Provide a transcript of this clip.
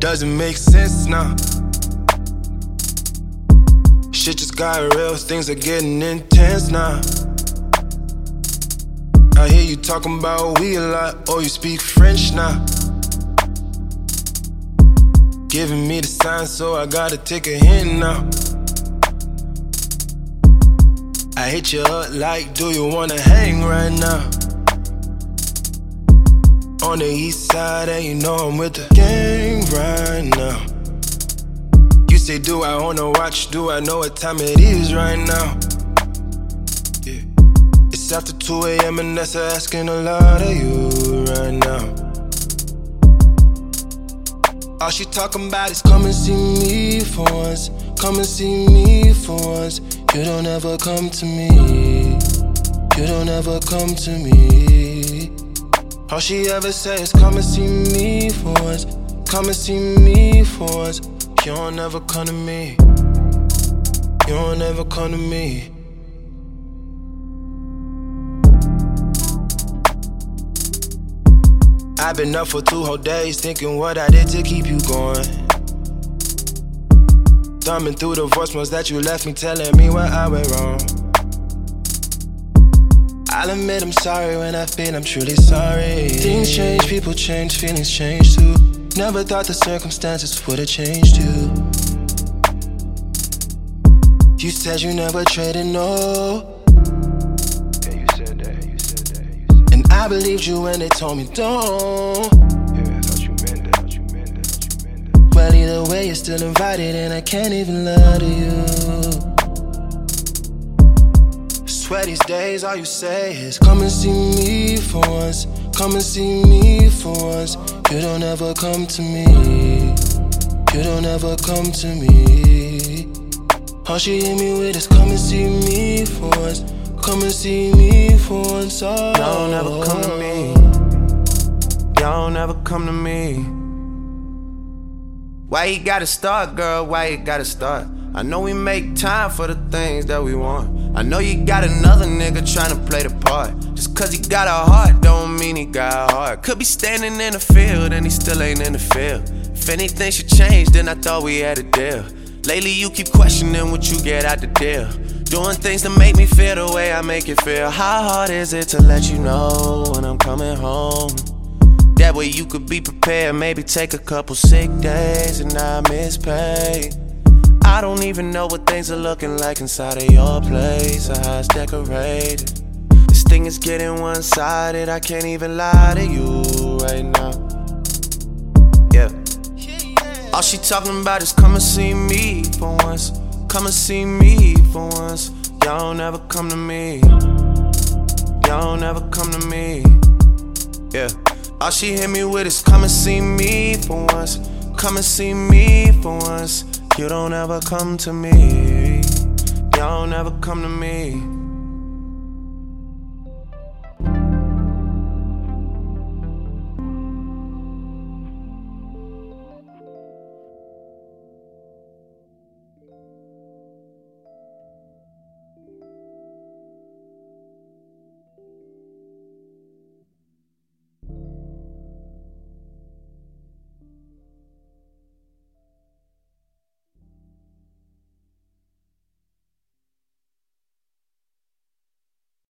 Doesn't make sense now. Shit just got real, things are getting intense now. I hear you talking about we a lot, or you speak French now. Giving me the sign, so I gotta take a hint now. I hit you up like, do you wanna hang right now? On the east side, and you know I'm with the gang right now. You say, do I own a watch? Do I know what time it is right now? Yeah. It's after 2 a.m. and that's asking a lot of you right now. All she talking about is come and see me for once. Come and see me for once. You don't ever come to me. You don't ever come to me. All she ever says is come and see me for once. Come and see me for once. You don't ever come to me. You don't ever come to me. I've been up for 2 whole days thinking what I did to keep you going. Thumbing through the voicemails that you left me, telling me where I went wrong. I'll admit I'm sorry when I feel I'm truly sorry. Things change, people change, feelings change too. Never thought the circumstances would've changed you. You said you never traded, no. Yeah, you said that, you said that, you said that. And I believed you when they told me don't. Well, either way, you're still invited, and I can't even lie to you. Swear these days, all you say is come and see me for once. Come and see me for once. You don't ever come to me. You don't ever come to me. All she hit me with is come and see me for once. Come and see me for once. Oh. Y'all don't ever come to me. Y'all don't ever come to me. Why you gotta start, girl? Why you gotta start? I know we make time for the things that we want. I know you got another nigga tryna play the part. Just cause he got a heart don't mean he got a heart. Could be standing in the field and he still ain't in the field. If anything should change, then I thought we had a deal. Lately you keep questioning what you get out the deal. Doing things to make me feel the way I make it feel. How hard is it to let you know when I'm coming home? That way you could be prepared, maybe take a couple sick days and I miss pay. I don't even know what things are looking like inside of your place or how it's decorated. This thing is getting one-sided, I can't even lie to you right now. Yeah. All she talking about is come and see me for once. Come and see me for once. Y'all don't ever come to me. Y'all don't ever come to me. Yeah. All she hit me with is come and see me for once. Come and see me for once. You don't ever come to me. Y'all don't ever come to me.